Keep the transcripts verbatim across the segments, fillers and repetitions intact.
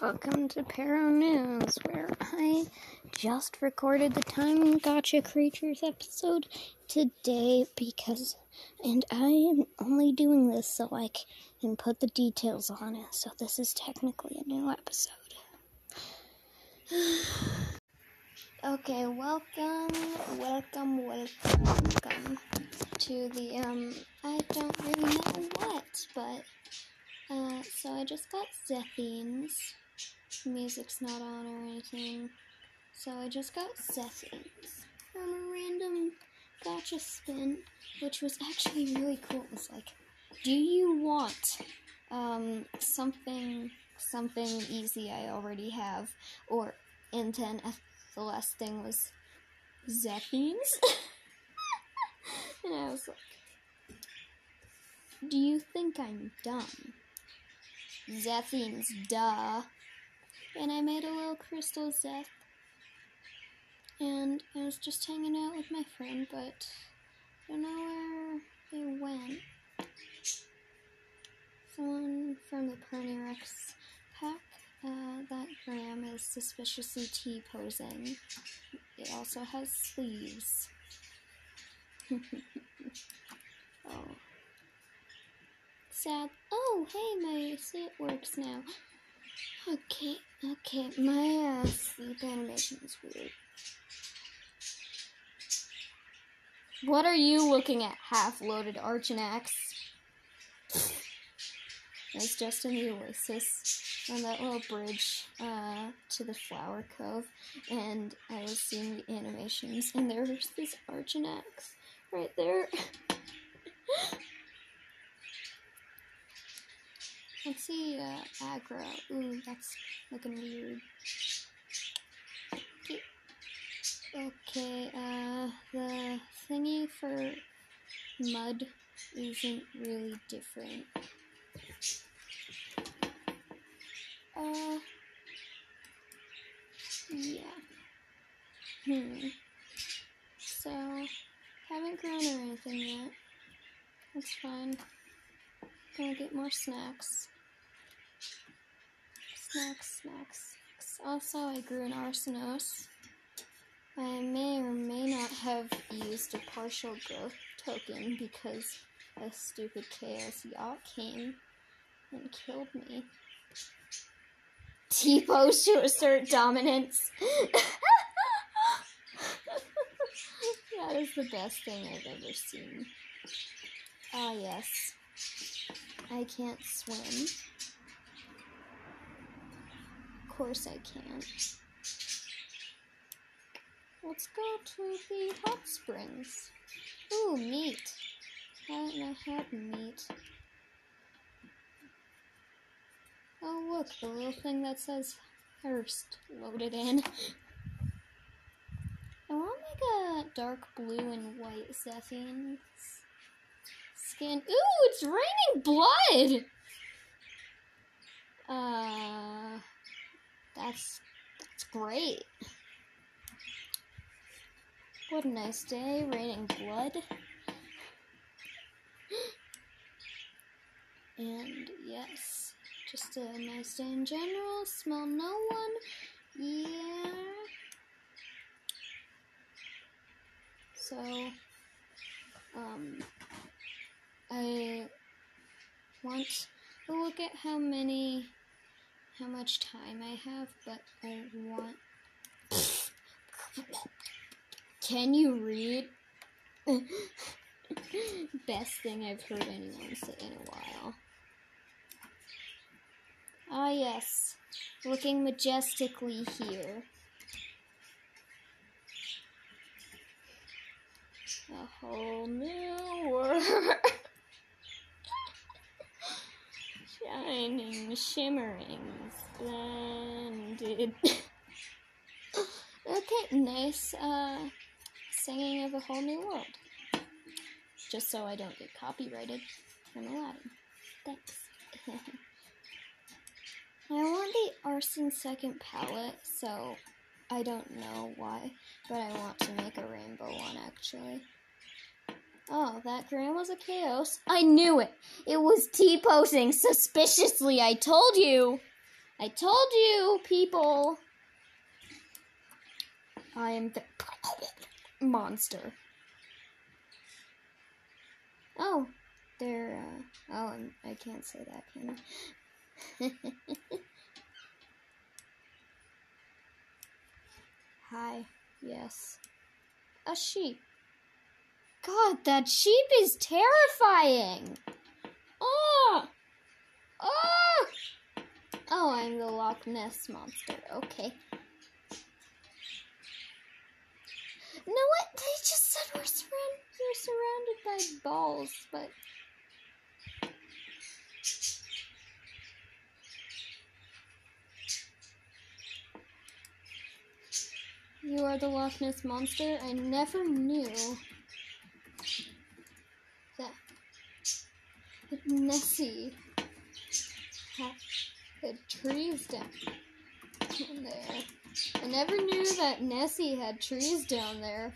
Welcome to Paro News, where I just recorded the Time Gotcha Creatures episode today because, and I am only doing this so I can put the details on it, so this is technically a new episode. Okay, welcome, welcome, welcome, welcome to the, um, I don't really know what, but, uh, so I just got Zethines. Music's not on or anything, so I just got Zethines from a random gotcha spin, which was actually really cool. It was like, do you want um something something easy I already have, or and then uh, the last thing was Zethines, and I was like, do you think I'm dumb? Zethines, duh. And I made a little crystal Zeth, and I was just hanging out with my friend, but I don't know where it went. Someone from the Pernyrex pack, uh, that gram is suspiciously T-posing. It also has sleeves. Oh. Sad. Oh, hey, my it works now. Okay, okay, my uh, sleep animation is weird. What are you looking at, half-loaded Archinax? It's just in the oasis on that little bridge uh, to the flower cove, and I was seeing the animations, and there was this Archinax right there. Let's see, uh, aggro. Ooh, that's looking weird. Okay, uh, the thingy for mud isn't really different. Uh, yeah. Hmm. So, haven't grown or anything yet. That's fine. Gonna get more snacks. Snacks, snacks, snacks. Also, I grew an Arsenos. I may or may not have used a partial growth token because a stupid Chaos Yacht came and killed me. T-pose to assert dominance. That is the best thing I've ever seen. Ah, yes. I can't swim. Of course I can't. Let's go to the hot springs. Ooh, meat. Why didn't I have meat? Oh look, the little thing that says thirst loaded in. I want like a dark blue and white Zethines skin. Ooh, it's raining blood! Uh... That's, that's great. What a nice day, raining blood. And yes, just a nice day in general. Smell no one. Yeah. So, um, I want to look at how many... how much time I have, but I want... Can you read? Best thing I've heard anyone say in a while. Ah yes, looking majestically here. A whole new world. Shining, shimmering, splendid. Okay, nice uh, singing of a whole new world. Just so I don't get copyrighted from Aladdin. Thanks. I want the Arson second palette, so I don't know why, but I want to make a rainbow one actually. Oh, that gram was a chaos. I knew it! It was T-posing suspiciously, I told you! I told you, people. I am the monster. Oh, they're, uh, oh, I can't say that, can I? Hi, yes. A sheep. God, that sheep is terrifying! Oh! Oh! Oh, I'm the Loch Ness Monster, okay. No, what? They just said we're, sur we're surrounded by balls, but... You are the Loch Ness Monster? I never knew that Nessie had the trees down there. I never knew that Nessie had trees down there.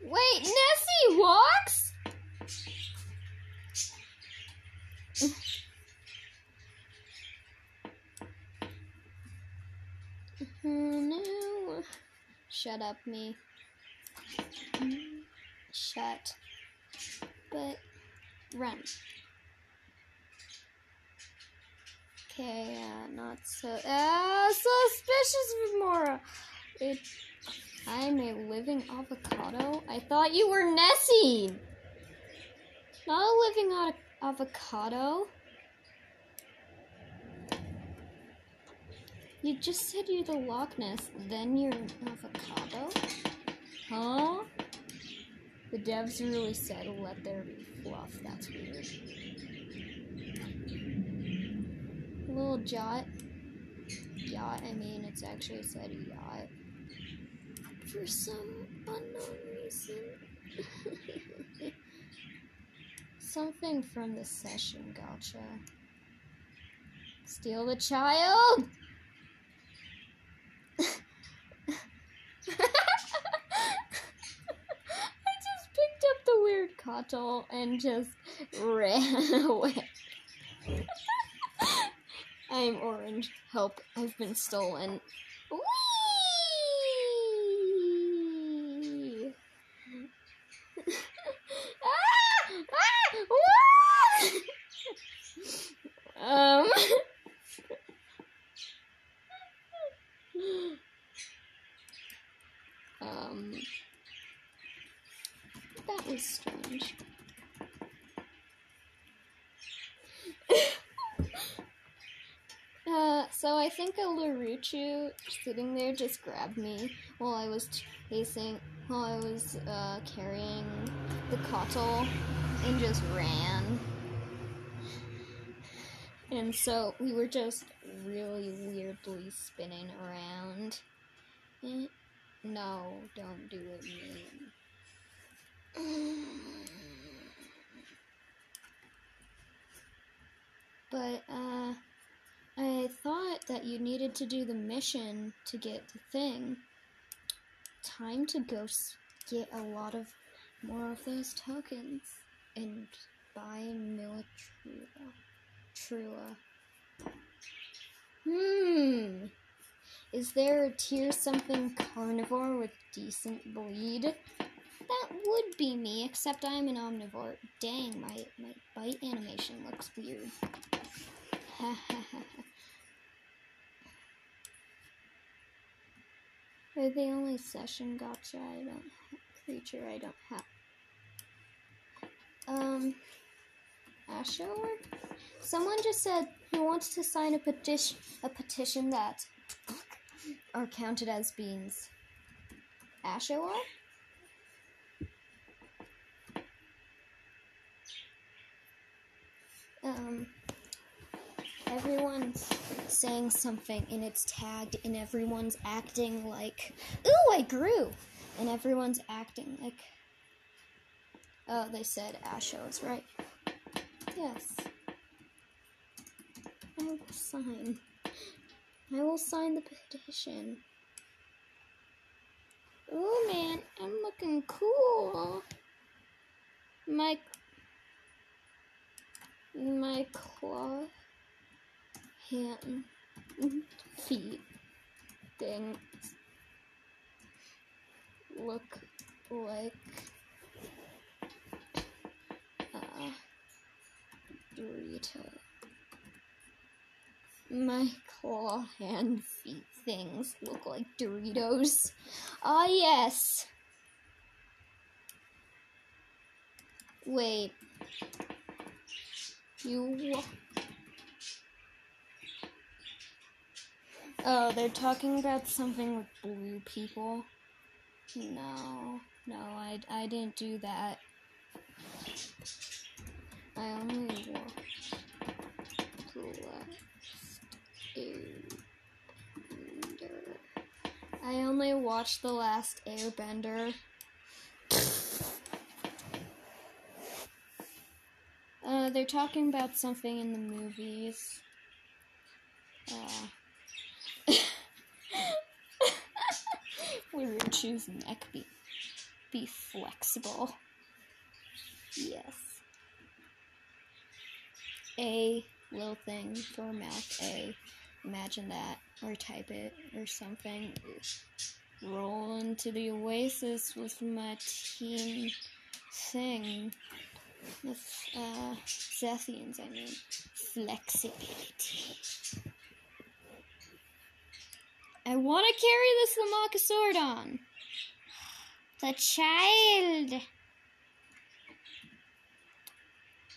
Wait, Nessie walks? No. Shut up, me. Shut. But, run. Okay, uh, not so. Ah, uh, suspicious, Remora. It. I'm a living avocado. I thought you were Nessie. Not a living avocado. You just said you're the Loch Ness, then you're an avocado, huh? The devs really said, "Let there be fluff." That's weird. Little yacht, yacht, I mean, it's actually said yacht, for some unknown reason. Something from the session, gotcha. Steal the child! I just picked up the weird cottle and just ran away. I'm orange. Help, I've been stolen. Whee! Ah! Ah! Woo! um. um. That was strange. Uh, so I think a Laruchu sitting there just grabbed me while I was chasing, while I was, uh, carrying the cottle and just ran. And so we were just really weirdly spinning around. No, don't do it, man. But, uh... I thought that you needed to do the mission to get the thing. Time to go get a lot of more of those tokens and buy Militrua. Trua. Hmm. Is there a tier something carnivore with decent bleed? That would be me, except I'm an omnivore. Dang, my, my bite animation looks weird. They're the only session gotcha I don't have. Creature I don't have. Um, Asha Orb? Someone just said he wants to sign a petition, a petition that are counted as beans. Asha Orb? Um... Everyone's saying something, and it's tagged, and everyone's acting like, ooh, I grew! And everyone's acting like, oh, they said Asho is right. Yes. I will sign. I will sign the petition. Ooh, man, I'm looking cool. My... My claw... Can't feet things look like uh, Dorito. My claw hand feet things look like Doritos. Ah, yes. Wait. You. Oh, they're talking about something with blue people. No, no, I, I didn't do that. I only walked to last Airbender. I only watched The Last Airbender. Uh, they're talking about something in the movies. Uh... We were choosing neck. Be, be flexible. Yes. A little thing for mouth A. Imagine that. Or type it. Or something. Roll into the oasis with my team thing. With, uh, Zethians, I mean. Flexibility. I want to carry this Lamaka sword on. The child.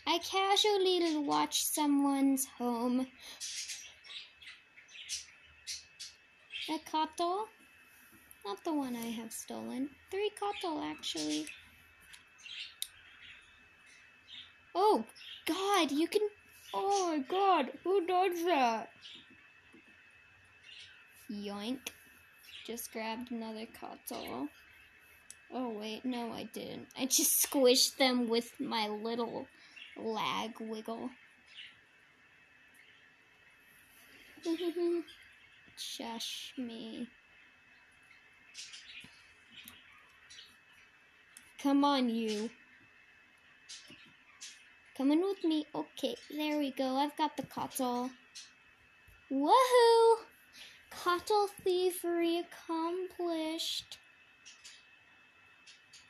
I casually watch someone's home. A cottle? Not the one I have stolen. Three cottle, actually. Oh, God, you can... Oh, my God, who does that? Yoink. Just grabbed another cottle. Oh, wait, no, I didn't. I just squished them with my little lag wiggle. Shush me. Come on, you. Come in with me. Okay, there we go. I've got the cottle. Woohoo! Cottle thievery accomplished.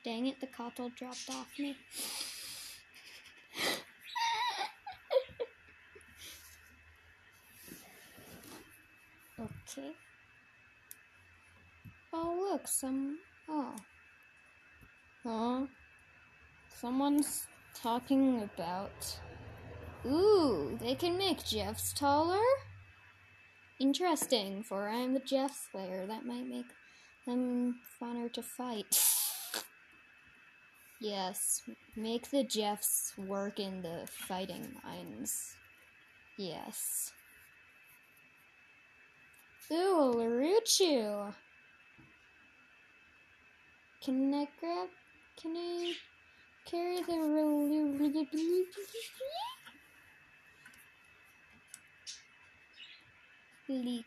Dang it, the cottle dropped off me. Okay. Oh, look, some... Oh. Huh? Someone's talking about... Ooh, they can make Jeffs taller? Interesting, for I'm the Jeff Slayer. That might make them funner to fight. Yes, make the Jeffs work in the fighting lines. Yes. Ooh, Laruchu! Can I grab... Can I carry the... Leak.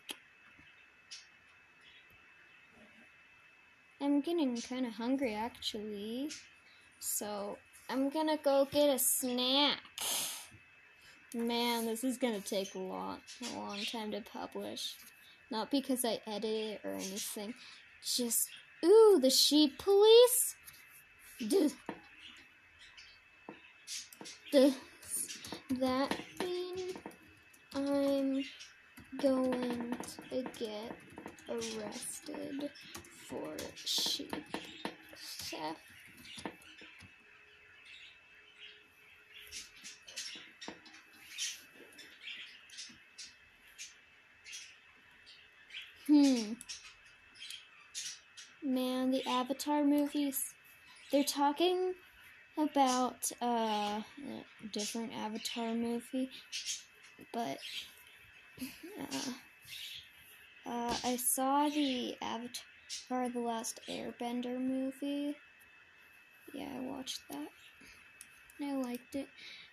I'm getting kind of hungry, actually, so I'm gonna go get a snack. Man, this is gonna take a long, a long time to publish. Not because I edit it or anything. Just, ooh, the sheep police? Duh. Duh. That mean I'm... going to get arrested for sheep theft. Hmm. Man, the Avatar movies. They're talking about uh, a different Avatar movie, but... Uh, uh, I saw the Avatar, The Last Airbender movie. Yeah, I watched that. And I liked it.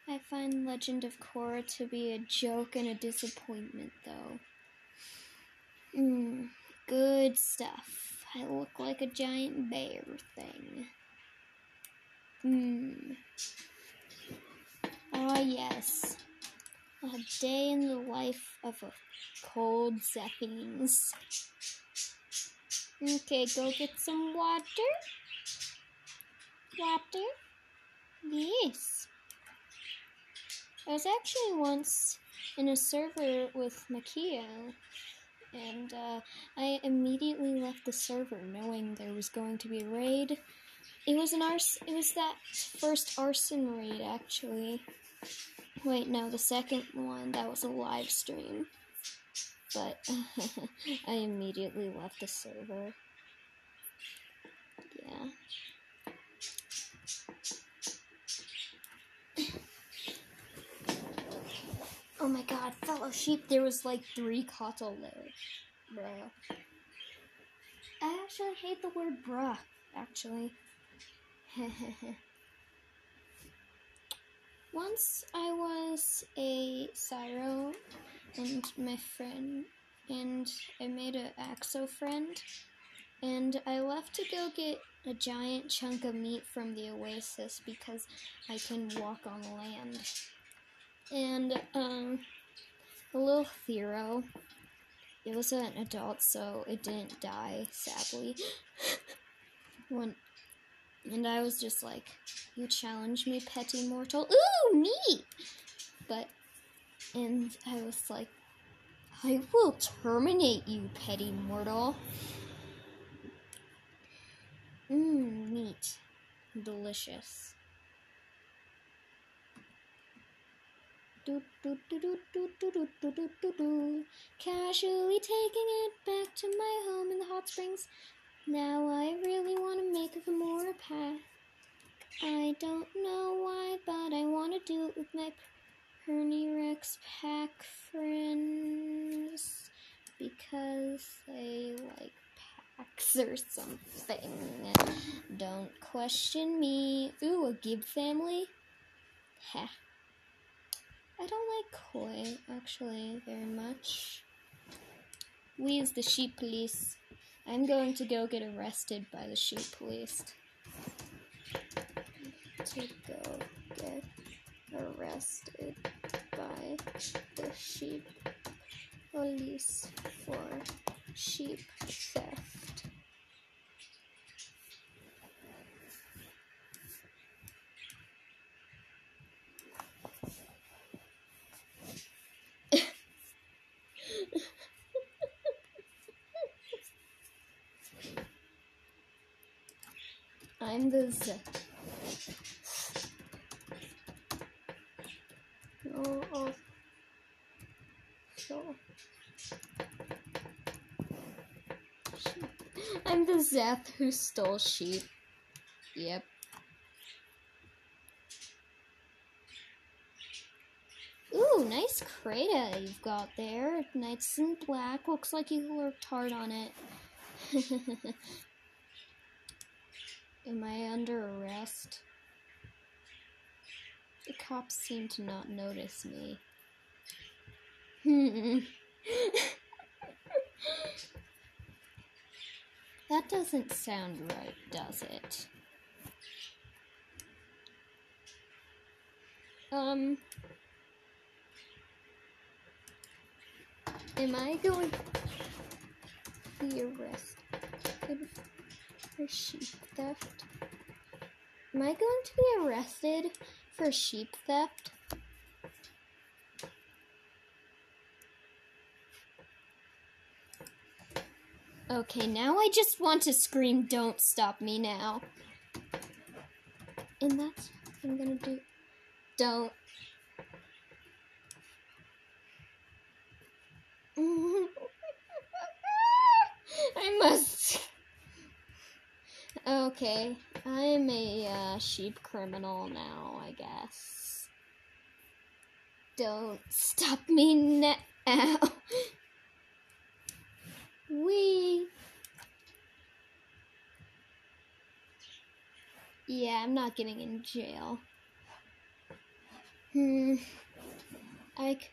I find Legend of Korra to be a joke and a disappointment, though. Mmm, good stuff. I look like a giant bear thing. Mmm. Ah, yes. A day in the life of a cold Zeppelins. Okay, go get some water. Water? Yes. I was actually once in a server with Makio, and uh, I immediately left the server knowing there was going to be a raid. It was an ars- It was that first arson raid, actually. Wait, no, the second one, that was a live stream. But I immediately left the server. Yeah. Oh my god, fellow sheep, there was like three cattle there. Bruh. I actually hate the word bruh, actually. Once I was a Cyro and my friend, and I made an Axo friend, and I left to go get a giant chunk of meat from the oasis because I can walk on land. And um, a little Thero, it was an adult, so it didn't die, sadly. When And I was just like, you challenge me, petty mortal. Ooh, meat! But, and I was like, I will terminate you, petty mortal. Mmm, meat. Delicious. Do do do do do do do do do do. Casually taking it back to my home in the hot springs. Now I really want to make a Gamora pack. I don't know why, but I want to do it with my Hernyrex pack friends. Because they like packs or something. Don't question me. Ooh, a Gib family? Heh. I don't like Koi, actually, very much. We is the sheep police. I'm going to go get arrested by the sheep police. To go get arrested by the sheep police for sheep theft. I'm the Z. Oh, oh. So. Sheep. I'm the Zeth who stole sheep. Yep. Ooh, nice Krayta you've got there. Nice and black. Looks like you worked hard on it. Am I under arrest? The cops seem to not notice me. Hmm. That doesn't sound right, does it? Um. Am I going to be arrested? For sheep theft? Am I going to be arrested for sheep theft? Okay, now I just want to scream, don't stop me now. And that's what I'm gonna do. Don't. I must. Okay, I'm a uh, sheep criminal now, I guess. Don't stop me now. Wee. Yeah, I'm not getting in jail. Hmm. I. C-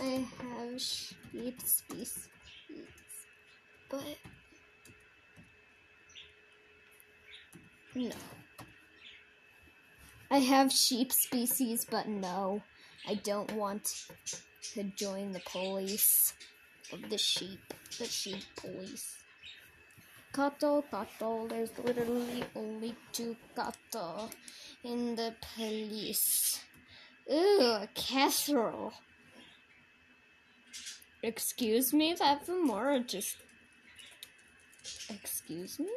I have sheep species, but. No. I have sheep species, but no, I don't want to join the police of the sheep, the sheep police. Kato, kato, there's literally only two kato in the police. Ooh, a casserole. Excuse me, that for more just... Excuse me?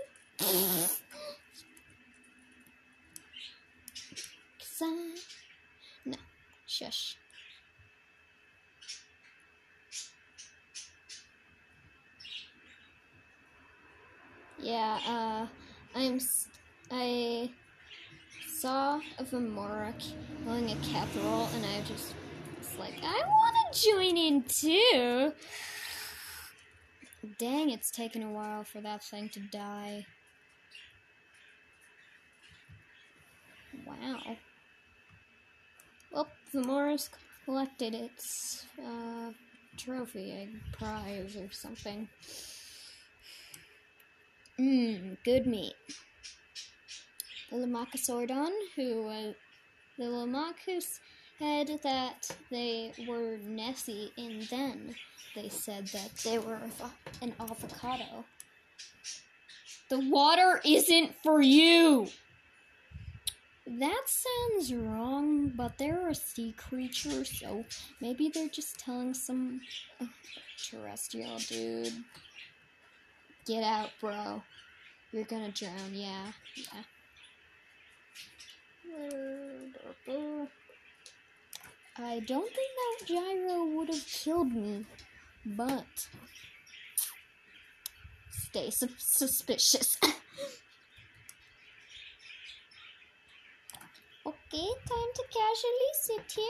No, shush. Yeah, uh, I'm, I saw a Vimora killing a casserole, and I just was like, I want to join in too! Dang, it's taken a while for that thing to die. Wow. Well, Vimora's collected its, uh, trophy, a prize or something. Mmm, good meat. The Lamachasordon, who was uh, the Lamachus said that they were Nessie, and then they said that they were an avocado. The water isn't for you! That sounds wrong, but they're a sea creature, so maybe they're just telling some uh, terrestrial dude. Get out, bro. You're gonna drown, yeah. Yeah. I don't think that gyro would have killed me, but... Stay su- suspicious. Okay, time to casually sit here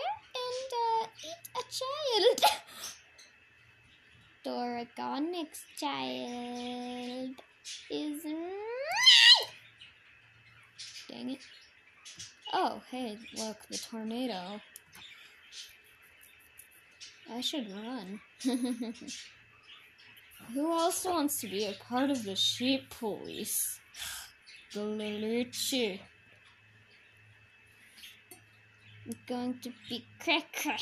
and, uh, eat a child. Doragonic's child is... Dang it. Oh, hey, look, the tornado. I should run. Who else wants to be a part of the sheep police? Galulucci. I'm going to be cracker.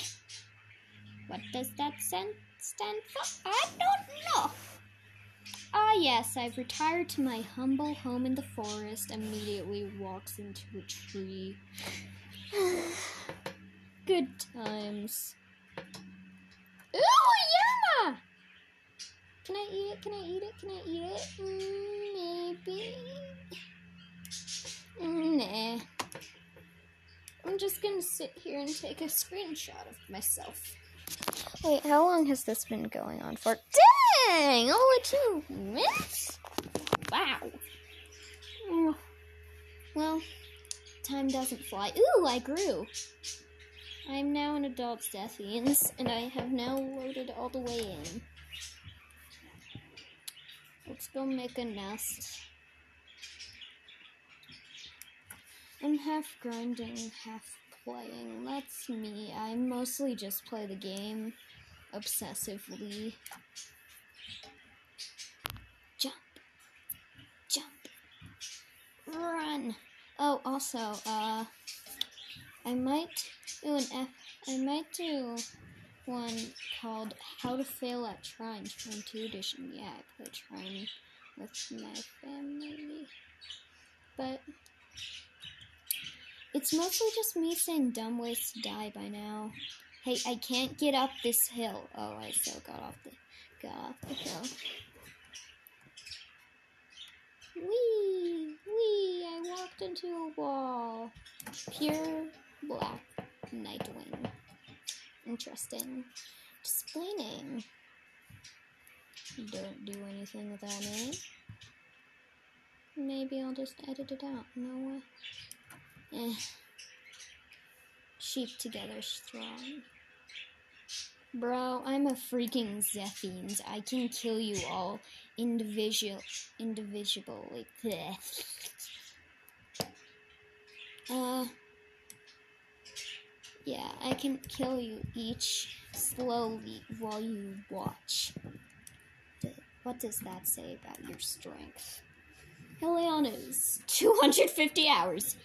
What does that sound? Stand for? I don't know. Ah yes, I've retired to my humble home in the forest. Immediately walks into a tree. Good times. Ooh, yeah! Can I eat it? Can I eat it? Can I eat it? Mm, maybe. Mm, nah. I'm just gonna sit here and take a screenshot of myself. Wait, how long has this been going on for? Dang! Only two minutes? Wow. Mm. Well, time doesn't fly. Ooh, I grew. I am now an adult Stathians, and I have now loaded all the way in. Let's go make a nest. I'm half grinding, half playing. That's me. I mostly just play the game obsessively. Jump. Jump. Run. Oh, also, uh, I might do an F. I might do one called How to Fail at Trine, Trine two Edition. Yeah, I play Trine with my family. But it's mostly just me saying dumb ways to die by now. Hey, I can't get up this hill. Oh, I still got off the got off the hill. Wee! Wee! I walked into a wall. Pure black Nightwing. Interesting. Explaining. Don't do anything with that name. Maybe I'll just edit it out. No way. Eh. Sheep together strong. Bro, I'm a freaking Zephynes. I can kill you all individual, individually. Blech. Uh, yeah, I can kill you each slowly while you watch. What does that say about your strength? Helion is two hundred fifty hours.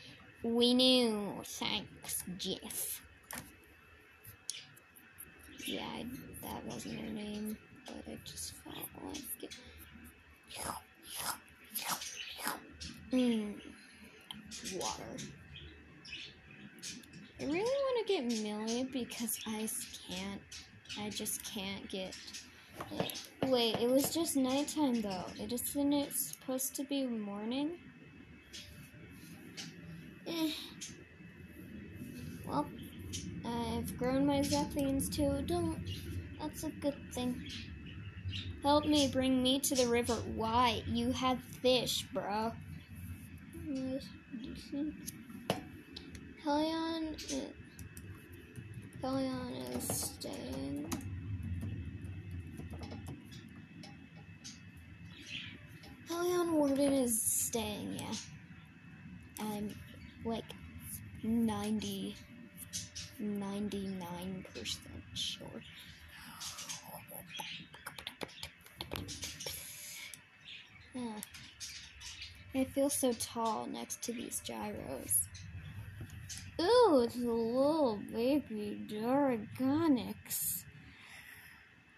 We knew. Thanks, Jeff. Yeah, I, that wasn't her name, but I just felt like it. Mmm. Water. I really want to get Millie because I can't. I just can't get it. Wait, it was just nighttime though. It isn't it supposed to be morning? Eh. Well, I've grown my zeppelins too. Don't. That's a good thing. Help me bring me to the river. Why? You have fish, bro. Helion is, Helion is staying. Helion Warden is staying, yeah. I'm like ninety, ninety-nine percent sure. Yeah. I feel so tall next to these gyros. Ooh, it's a little baby Doragonyx.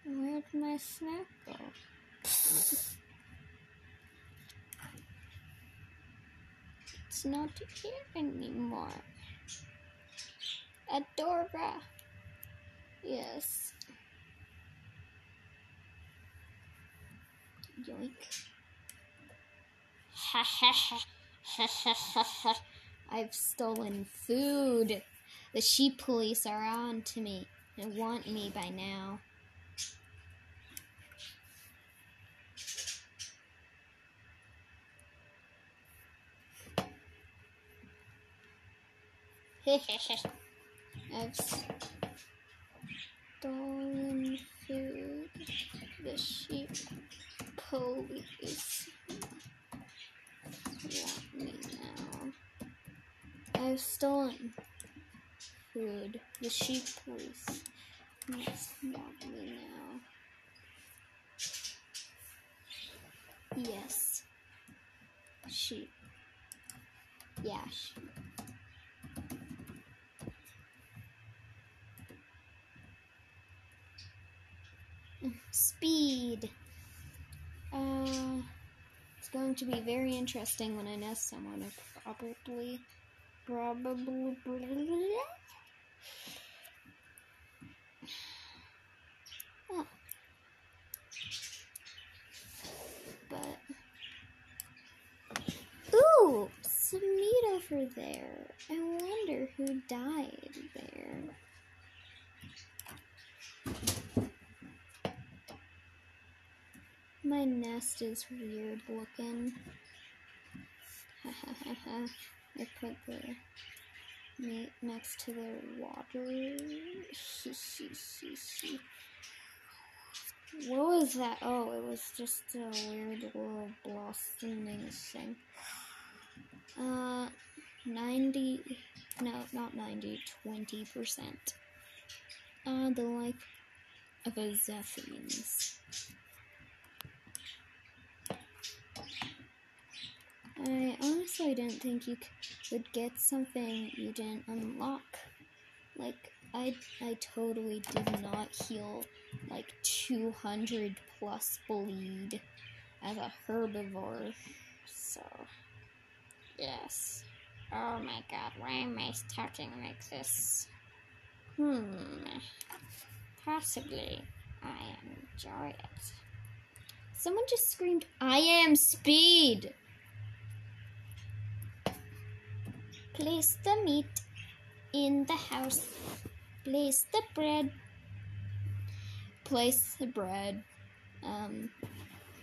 Where'd my snack go? It's not here anymore. Adora. Yes. Yoink. Ha ha ha ha ha ha ha. I've stolen food. The sheep police are on to me. They want me by now. I've stolen food. The sheep police want me now. I've stolen food. The sheep police must want me now. Yes. Sheep. Yeah, sheep. Speed. Uh, it's going to be very interesting when I nest someone. I probably... Probably, oh. But ooh, some meat over there. I wonder who died there. My nest is weird looking. Ha ha ha ha. I put the meat next to the water. What was that? Oh, it was just a weird little blossoming thing. Uh, ninety, no, not ninety, twenty percent. Uh, the life of a zephyrines. I honestly didn't think you would get something you didn't unlock. Like, I, I totally did not heal, like, two hundred plus bleed as a herbivore. So, yes. Oh my god, why am I talking like this? Hmm. Possibly I enjoy it. Someone just screamed, I am speed! Place the meat in the house. Place the bread. Place the bread. Um,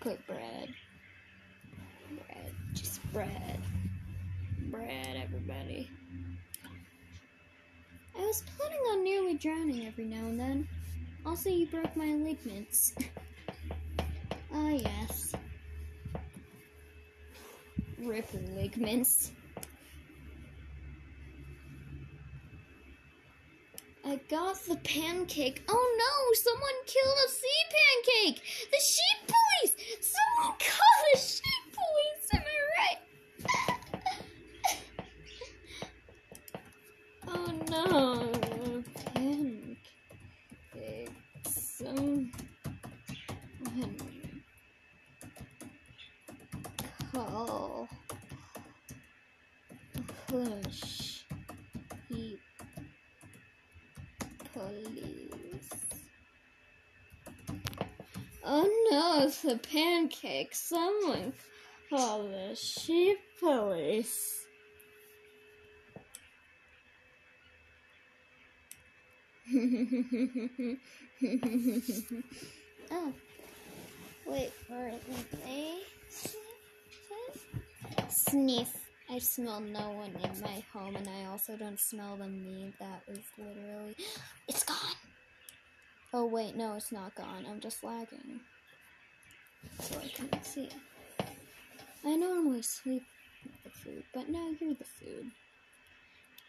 put bread. Bread. Just bread. Bread, everybody. I was planning on nearly drowning every now and then. Also, you broke my ligaments. Ah, yes. Rip ligaments. I got the pancake. Oh no, someone killed a sea pancake! The sheep police! Someone called the sheep police, am I right? Oh no, it's a pancake. Someone call the sheep police. Oh, wait for it. They sniff. I smell no one in my home, and I also don't smell the meat that was literally... It's gone! Oh, wait, no, it's not gone. I'm just lagging. So I can't see it. I normally sleep with the food, but now you're the food.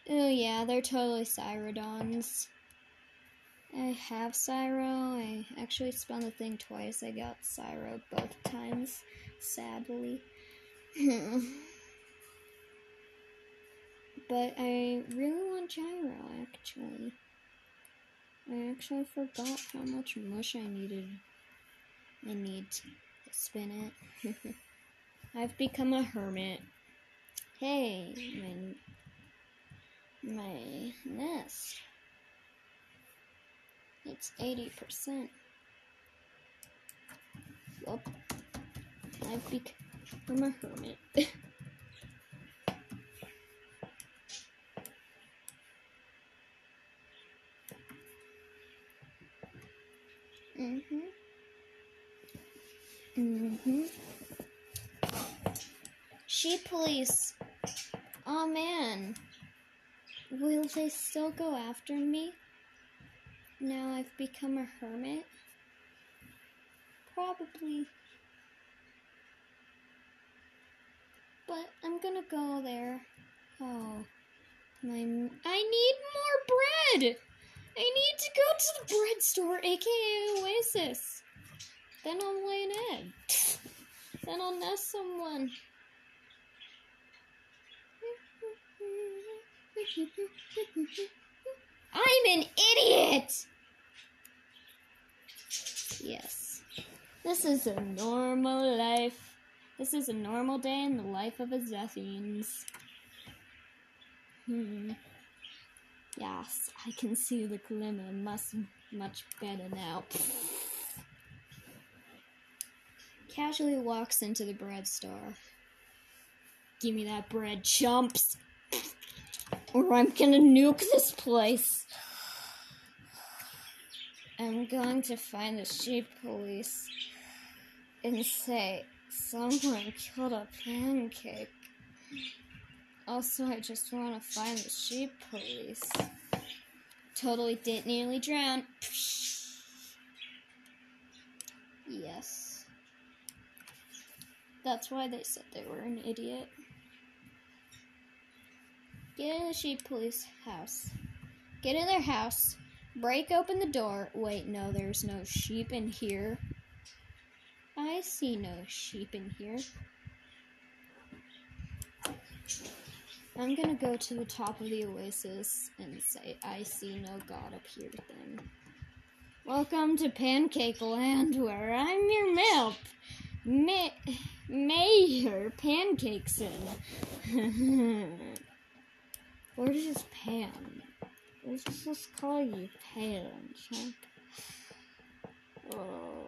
Oh, yeah, they're totally Cyrodons. I have Cyro. I actually spun the thing twice. I got Cyro both times, sadly. But I really want Gyro, actually. I actually forgot how much mush I needed. I need to spin it. I've become a hermit. Hey, my, my nest. It's eighty percent. Well, I've become a hermit. Mm-hmm. Mm-hmm. Sheep police. Oh man. Will they still go after me? Now I've become a hermit? Probably. But I'm gonna go there. Oh. My m- I need more bread! I need to go to the bread store, aka Oasis. Then I'll lay an egg. Then I'll nest someone. I'm an idiot! Yes. This is a normal life. This is a normal day in the life of a Zethines. Hmm. Yes, I can see the glimmer much, much better now. Casually walks into the bread store. Give me that bread, chumps! Or I'm gonna nuke this place! I'm going to find the sheep police and say, someone killed a pancake. Also, I just want to find the sheep police. Totally didn't nearly drown. Yes. That's why they said they were an idiot. Get in the sheep police house. Get in their house. Break open the door. Wait, no, there's no sheep in here. I see no sheep in here. I'm gonna go to the top of the Oasis and say, I see no god up here then. Welcome to Pancake Land, where I'm your milk, Ma- Mayor Pancakeson. Where is this Pan? Let's just call you Pan, chump. Oh,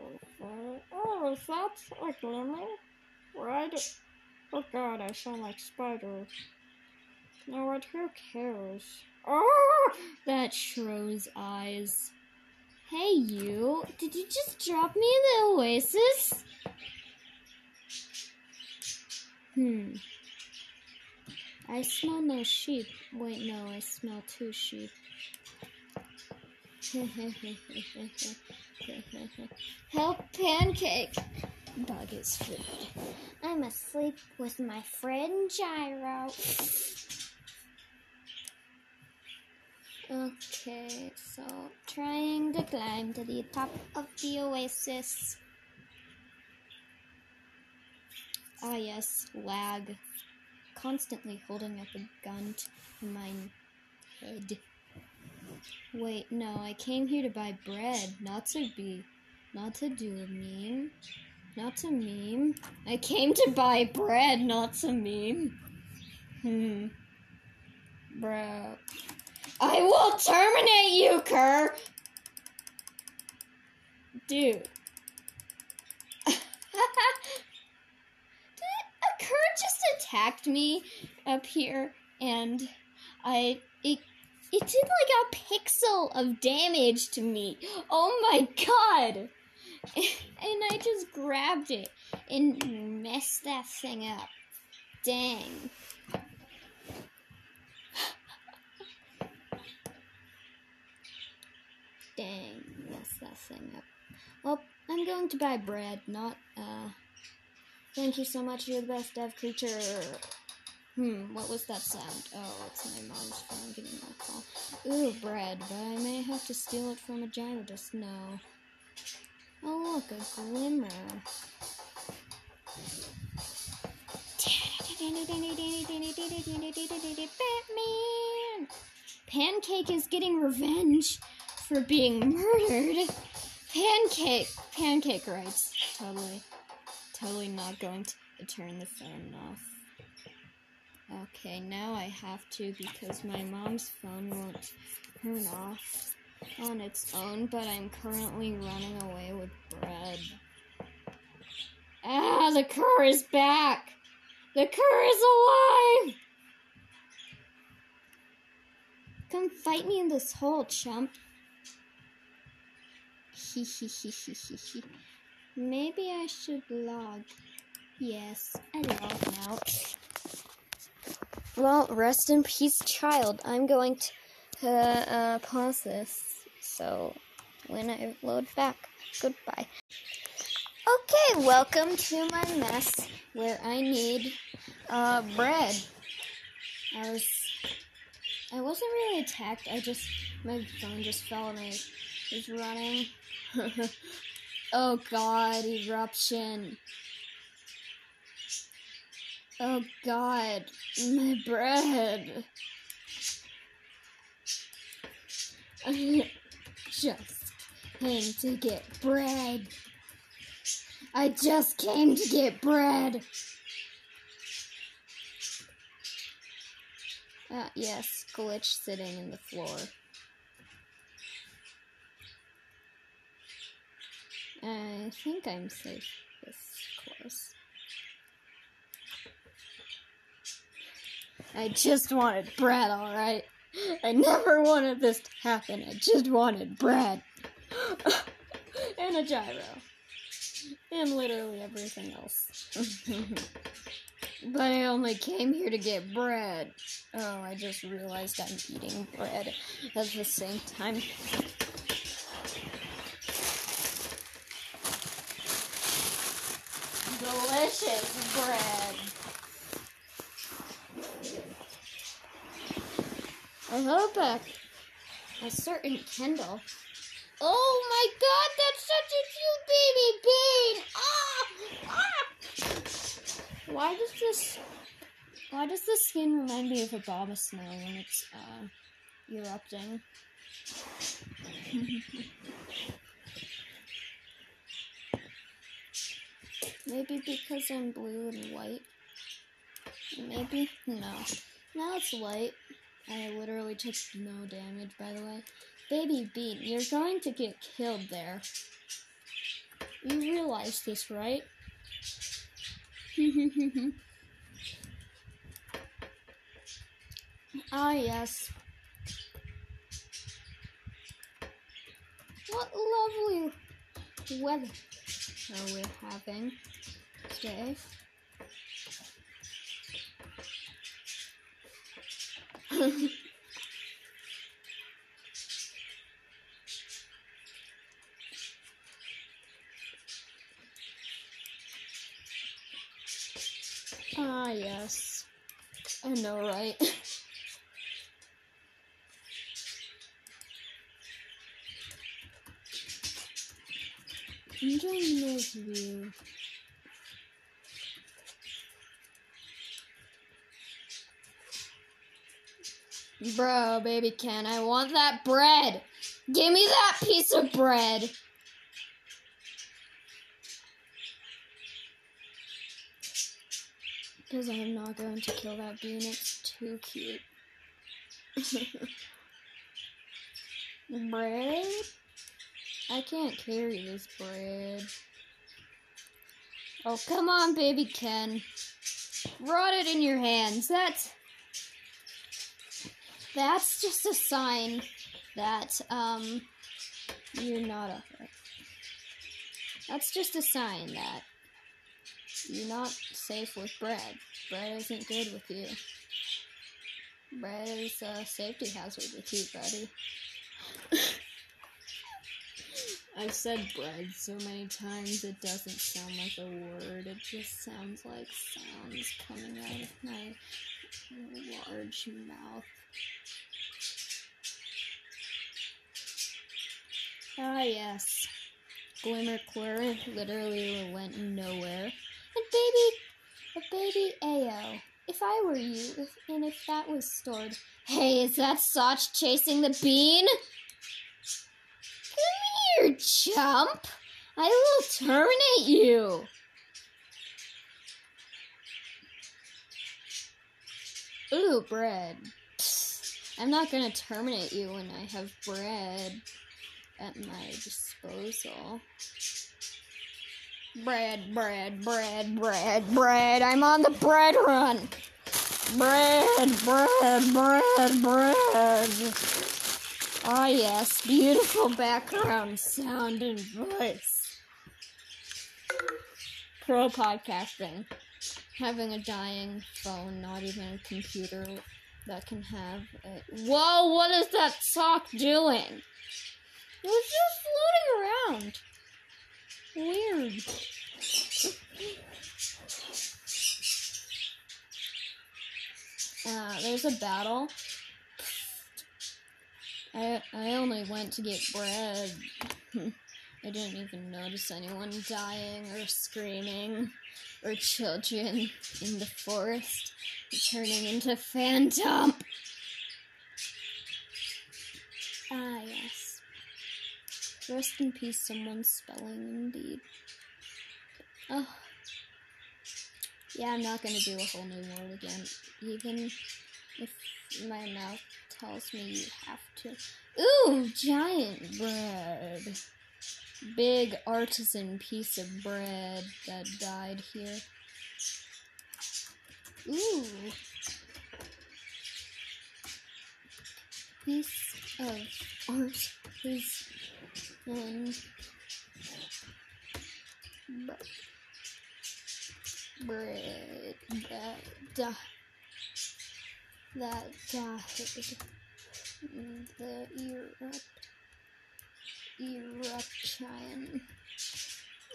oh, is that a glimmer? Right? Oh god, I sound like Spider. No, what? Who cares? Oh, that Shro's eyes. Hey, you! Did you just drop me in the Oasis? Hmm. I smell no sheep. Wait, no, I smell two sheep. Help, Pancake! Bug is food. I'm asleep with my friend Gyro. Okay, so trying to climb to the top of the Oasis. Ah yes, lag. Constantly holding up a gun to my head. Wait, no, I came here to buy bread, not to be, not to do a meme, not to meme. I came to buy bread, not to meme. Hmm. Bro. I will terminate you, Kerr! Dude. attacked me up here, and I it it did like a pixel of damage to me. Oh my god! And I just grabbed it and messed that thing up. Dang. Dang, messed that thing up. Well, I'm going to buy bread, not, uh... Thank you so much, you're the best dev creature. Hmm, what was that sound? Oh, it's my mom's phone giving me a call. Ooh, bread, but I may have to steal it from a gyro just now. Oh, look, a glimmer. Batman! Pancake is getting revenge for being murdered. Pancake! Pancake writes. Totally. Totally not going to turn the phone off. Okay, now I have to because my mom's phone won't turn off on its own, but I'm currently running away with bread. Ah, the cur is back! The cur is alive! Come fight me in this hole, chump. Hee hee hee hee hee hee. Maybe I should log. Yes, I log now. Well, rest in peace, child. I'm going to uh, pause this, so when I load back, goodbye. Okay, welcome to my mess, where I need, uh, bread. I was... I wasn't really attacked, I just... my phone just fell and I was running. Oh god, eruption. Oh god, my bread. Just came to get bread. I just came to get bread. Ah, uh, yes, glitch sitting in the floor. I think I'm safe this course. I just wanted bread, alright? I never wanted this to happen. I just wanted bread. And a gyro. And literally everything else. But I only came here to get bread. Oh, I just realized I'm eating bread at the same time. Delicious bread. I hope a, a certain Kendall. Oh my god, that's such a cute baby bean! Ah! Ah! Why does this... Why does this skin remind me of a Baba Snow when it's, uh, erupting? Maybe because I'm blue and white. Maybe? No. Now it's white. I literally took no damage, by the way. Baby Bean, you're going to get killed there. You realize this, right? Ah, yes. What lovely weather are we having today? Ah, yes. I know, right? Enjoying this view. Bro, baby Ken, I want that bread! Give me that piece of bread! Because I'm not going to kill that bean, it's too cute. Bread? I can't carry this bread. Oh, come on, baby Ken. Rot it in your hands. That's that's just a sign that um you're not up right. That's just a sign that you're not safe with bread. Bread isn't good with you. Bread is a safety hazard with you, buddy. I've said bread so many times it doesn't sound like a word. It just sounds like sounds coming out of my large mouth. Ah, yes. Glimmer Clur literally went nowhere. And baby, a baby Ao. If I were you, if, and if that was stored. Hey, is that Sotch chasing the bean? Come here, chump! I will terminate you! Ooh, bread. Psst. I'm not gonna terminate you when I have bread at my disposal. Bread, bread, bread, bread, bread. I'm on the bread run. Bread, bread, bread, bread. Ah, yes, beautiful background sound and voice. Pro podcasting. Having a dying phone, not even a computer that can have it. Whoa, what is that sock doing? It was just floating around. Weird. Uh, there's a battle. I I only went to get bread. I didn't even notice anyone dying or screaming or children in the forest turning into phantom. Ah, yes. Rest in peace, someone's spelling indeed. Oh. Yeah, I'm not gonna do a whole new world again. Even if my mouth tells me you have to. Ooh, giant bread. Big artisan piece of bread that died here. Ooh. Piece of art is and bread that died, that died in the Europe, European.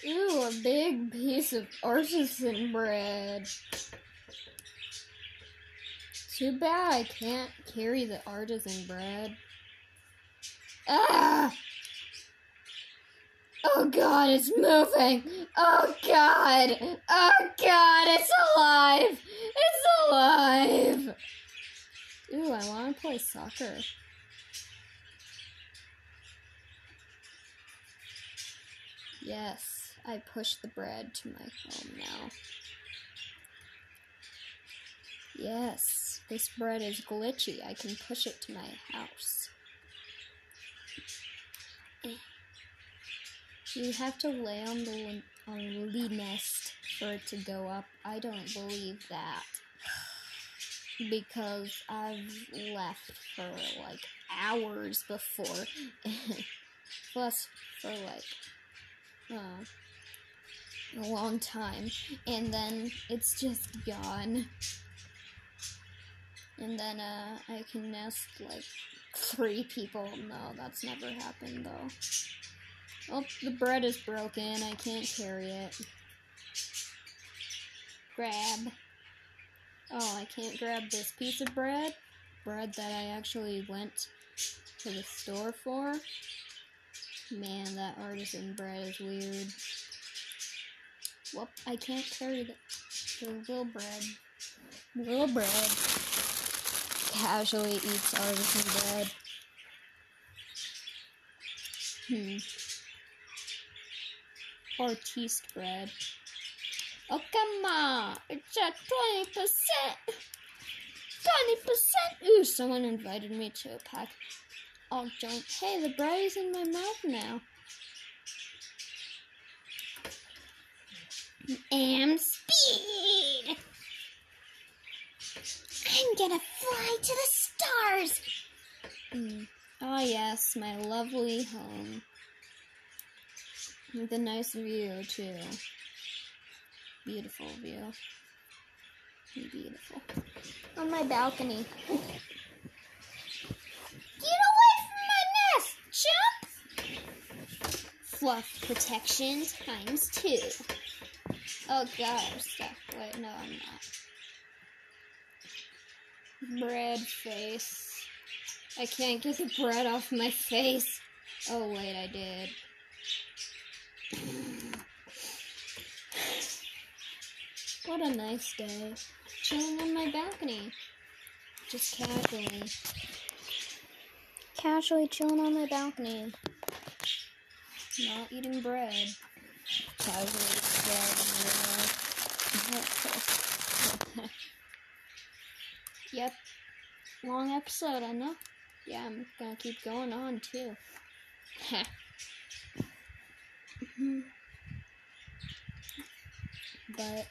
Ooh, a big piece of artisan bread. Too bad I can't carry the artisan bread. Ah! Oh god, it's moving! Oh god! Oh god, it's alive! It's alive! Ooh, I want to play soccer. Yes, I pushed the bread to my home now. Yes, this bread is glitchy. I can push it to my house. You have to lay on the on the nest for it to go up. I don't believe that because I've left for like hours before. Plus, for like uh, a long time, and then it's just gone. And then uh, I can nest like three people. No, that's never happened though. Oh, the bread is broken. I can't carry it. Grab. Oh, I can't grab this piece of bread. Bread that I actually went to the store for. Man, that artisan bread is weird. Whoop, I can't carry the, the little bread. Little bread. Casually eats artisan bread. Hmm. Artiste bread. Oh, come on! It's at twenty percent! twenty percent! Ooh, someone invited me to a pack. Oh, don't. Hey, the bread is in my mouth now. And speed! It's my lovely home with a nice view too. Beautiful view. Beautiful. On my balcony. Get away from my nest, chump! Fluff protection times two. Oh god, I'm stuck. Wait, no, I'm not. Bread face. I can't get the bread off my face. Oh wait, I did. What a nice day. Chilling on my balcony. Just casually. Casually chilling on my balcony. Not eating bread. Casually bread. Yep. Long episode, I know. Yeah, I'm gonna keep going on, too. Heh. But...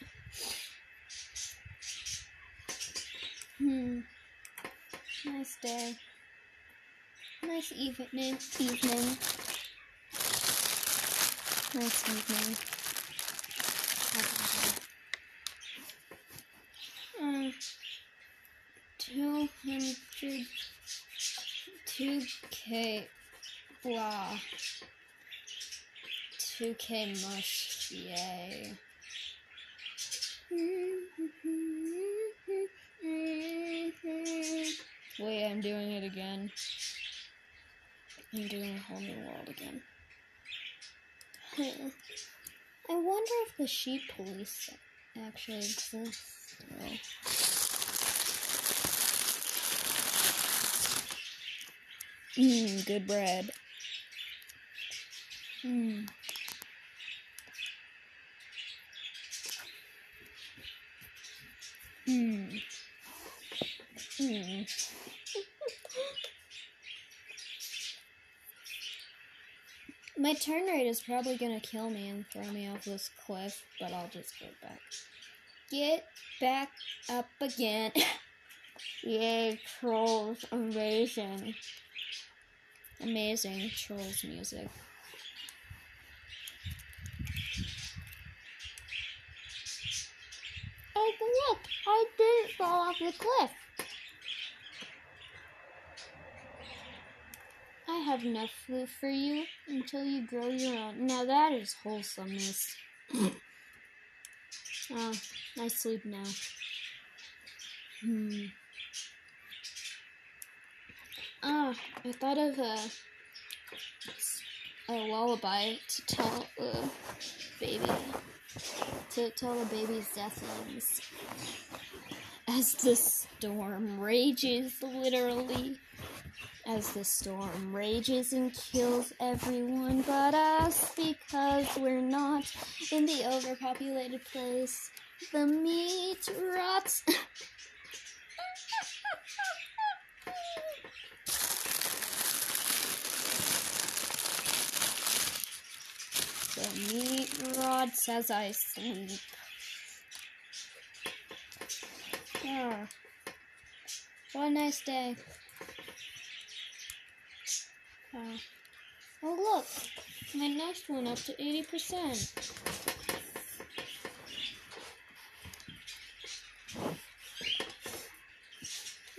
Hmm. Nice day. Nice evening. Evening. Nice evening. Um. Two hundred. Two K. Blah. Two K mush. Yay. Wait, I'm doing it again. I'm doing a whole new world again. Huh. I wonder if the sheep police actually exists. Mmm, oh. Good bread. Mmm. Mmm. Mmm. My turn rate is probably gonna kill me and throw me off this cliff, but I'll just get back. Get back up again. Yay, trolls. Amazing. Amazing trolls music. Oh, look! I didn't fall off the cliff! I have enough food for you until you grow your own. Now that is wholesomeness. Oh, I sleep now. Hmm. Oh, I thought of a, a lullaby to tell the baby. To tell the baby's deathlings. As the storm rages, literally. As the storm rages and kills everyone but us, because we're not in the overpopulated place. The meat rots. The meat rots as I sleep. Yeah. What a nice day. Oh. Oh, look! My next one up to eighty percent.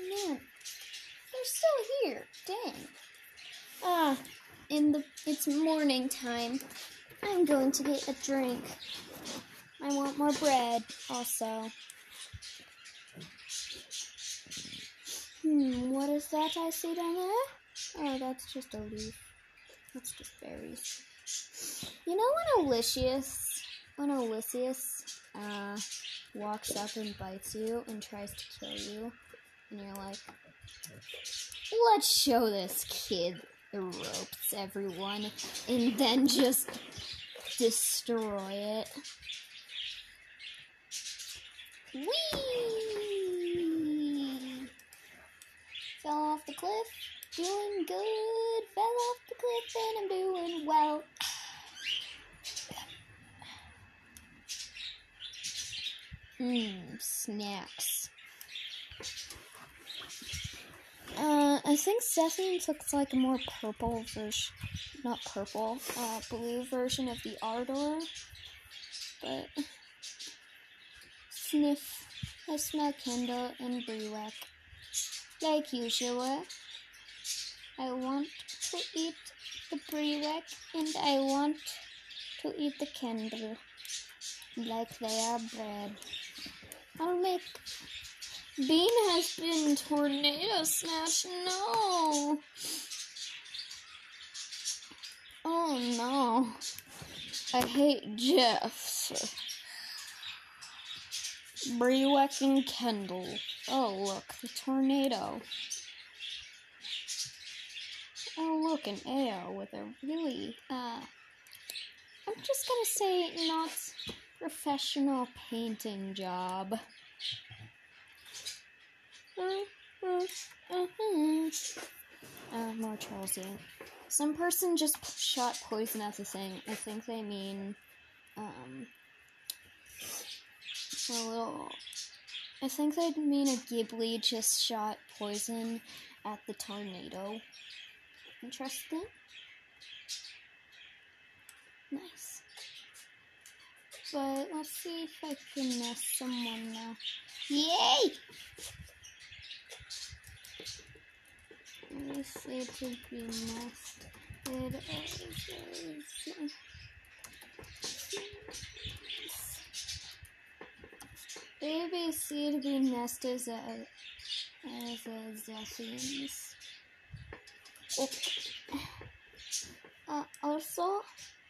No. They're still here. Dang. Ah, in the it's morning time. I'm going to get a drink. I want more bread, also. Hmm, what is that I see down there? Oh, that's just a leaf. That's just berries. You know when Elysius, when Elysius, uh, walks up and bites you and tries to kill you, and you're like, let's show this kid the ropes, everyone, and then just destroy it. Whee! Fell off the cliff. Doing good, fell off the cliff, and I'm doing well. Mmm, snacks. Uh, I think Stephanie took like a more purple version, not purple, uh, blue version of the Ardor, but sniff, I smell candle and brewack. Like usual, I want to eat the brewack and I want to eat the candle, like they are bread. I'll make... Bean has been tornado smashed. No! Oh no. I hate Jeff's. Brewack and Kendall. Oh look, the tornado. Oh look, an A O with a really, uh... I'm just gonna say not professional painting job. Uh, more trolls here. Some person just p- shot poison at the thing. I think they mean, um, a little, I think they mean a Ghibli just shot poison at the tornado. Interesting. Nice. But let's see if I can mess someone now. Yay! Let me see if it could be messed. It is. A B C to be nested as a, as a Zephyrus. Oh. Uh, also,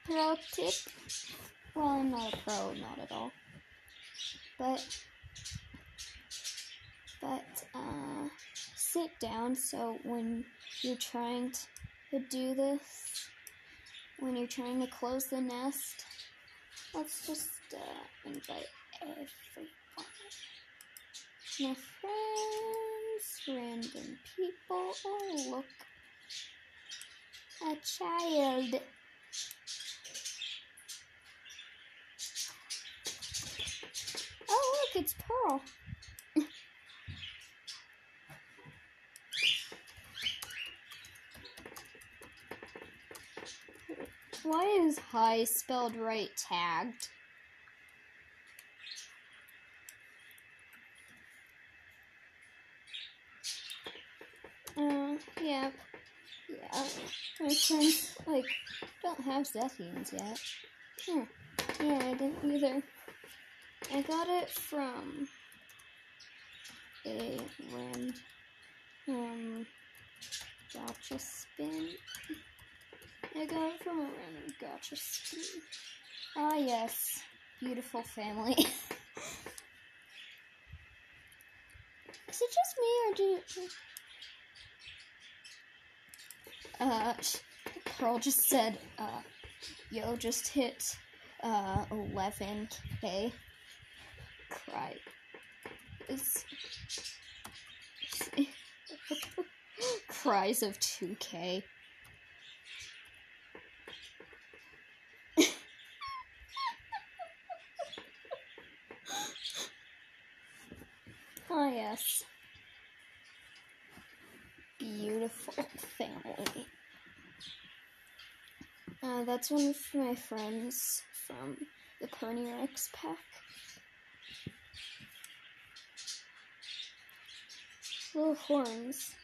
pro tip. Well, I'm not a pro, not at all. But, but, uh, sit down so when you're trying to do this, when you're trying to close the nest, let's just, uh, invite everyone. My friends, random people, oh look, a child. Oh look, it's Pearl. Why is high spelled right tagged? Uh, yeah. Yeah. My friends, like, don't have Zephians yet. Huh. Yeah, I didn't either. I got it from a random um, gacha spin. I got it from a random gacha spin. Ah, yes. Beautiful family. Is it just me, or do you... Uh, Pearl just said, uh, yo, just hit, uh, eleven k. Cry. It's... Cries of two k. Oh, yes. Beautiful family. Uh, that's one of my friends from the Cornyrix pack. Little horns.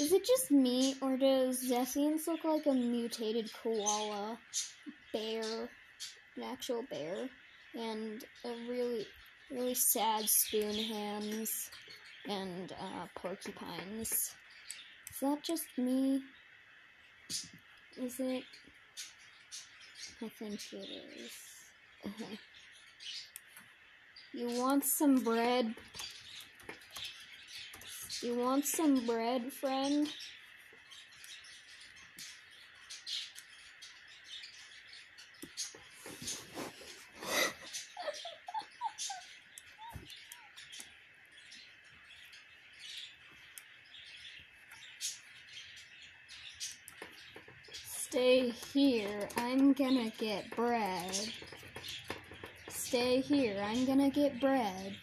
Is it just me, or does Zephians look like a mutated koala, bear, an actual bear, and a really, really sad spoon hams? And, uh, porcupines. Is that just me? Is it? I think it is. Uh-huh. You want some bread? You want some bread, friend? Stay here, I'm gonna get bread. Stay here, I'm gonna get bread.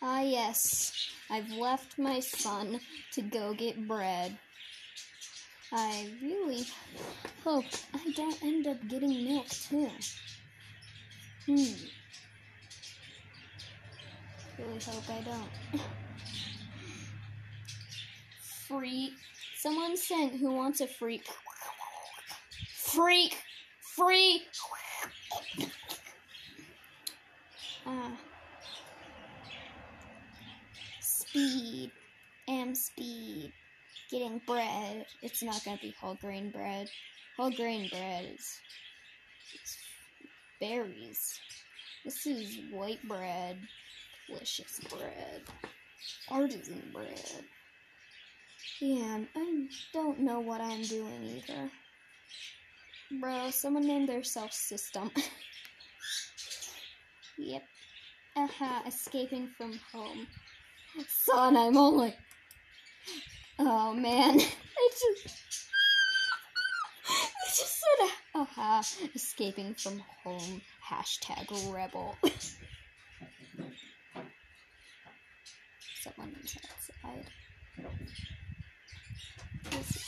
Ah yes, I've left my son to go get bread. I really hope I don't end up getting milk too. Hmm. Really hope I don't. Freak. Someone sent who wants a freak. Freak! Free! Ah. Speed. Am speed. Getting bread. It's not gonna be whole grain bread. Whole grain bread is, is berries. This is white bread. Delicious bread. Artisan bread. Yeah, I don't know what I'm doing either. Bro, someone named their self system. Yep. Aha, escaping from home. Son, I'm only... Oh, man. I just... I just said, aha, escaping from home. Hashtag rebel. Someone is outside. This is...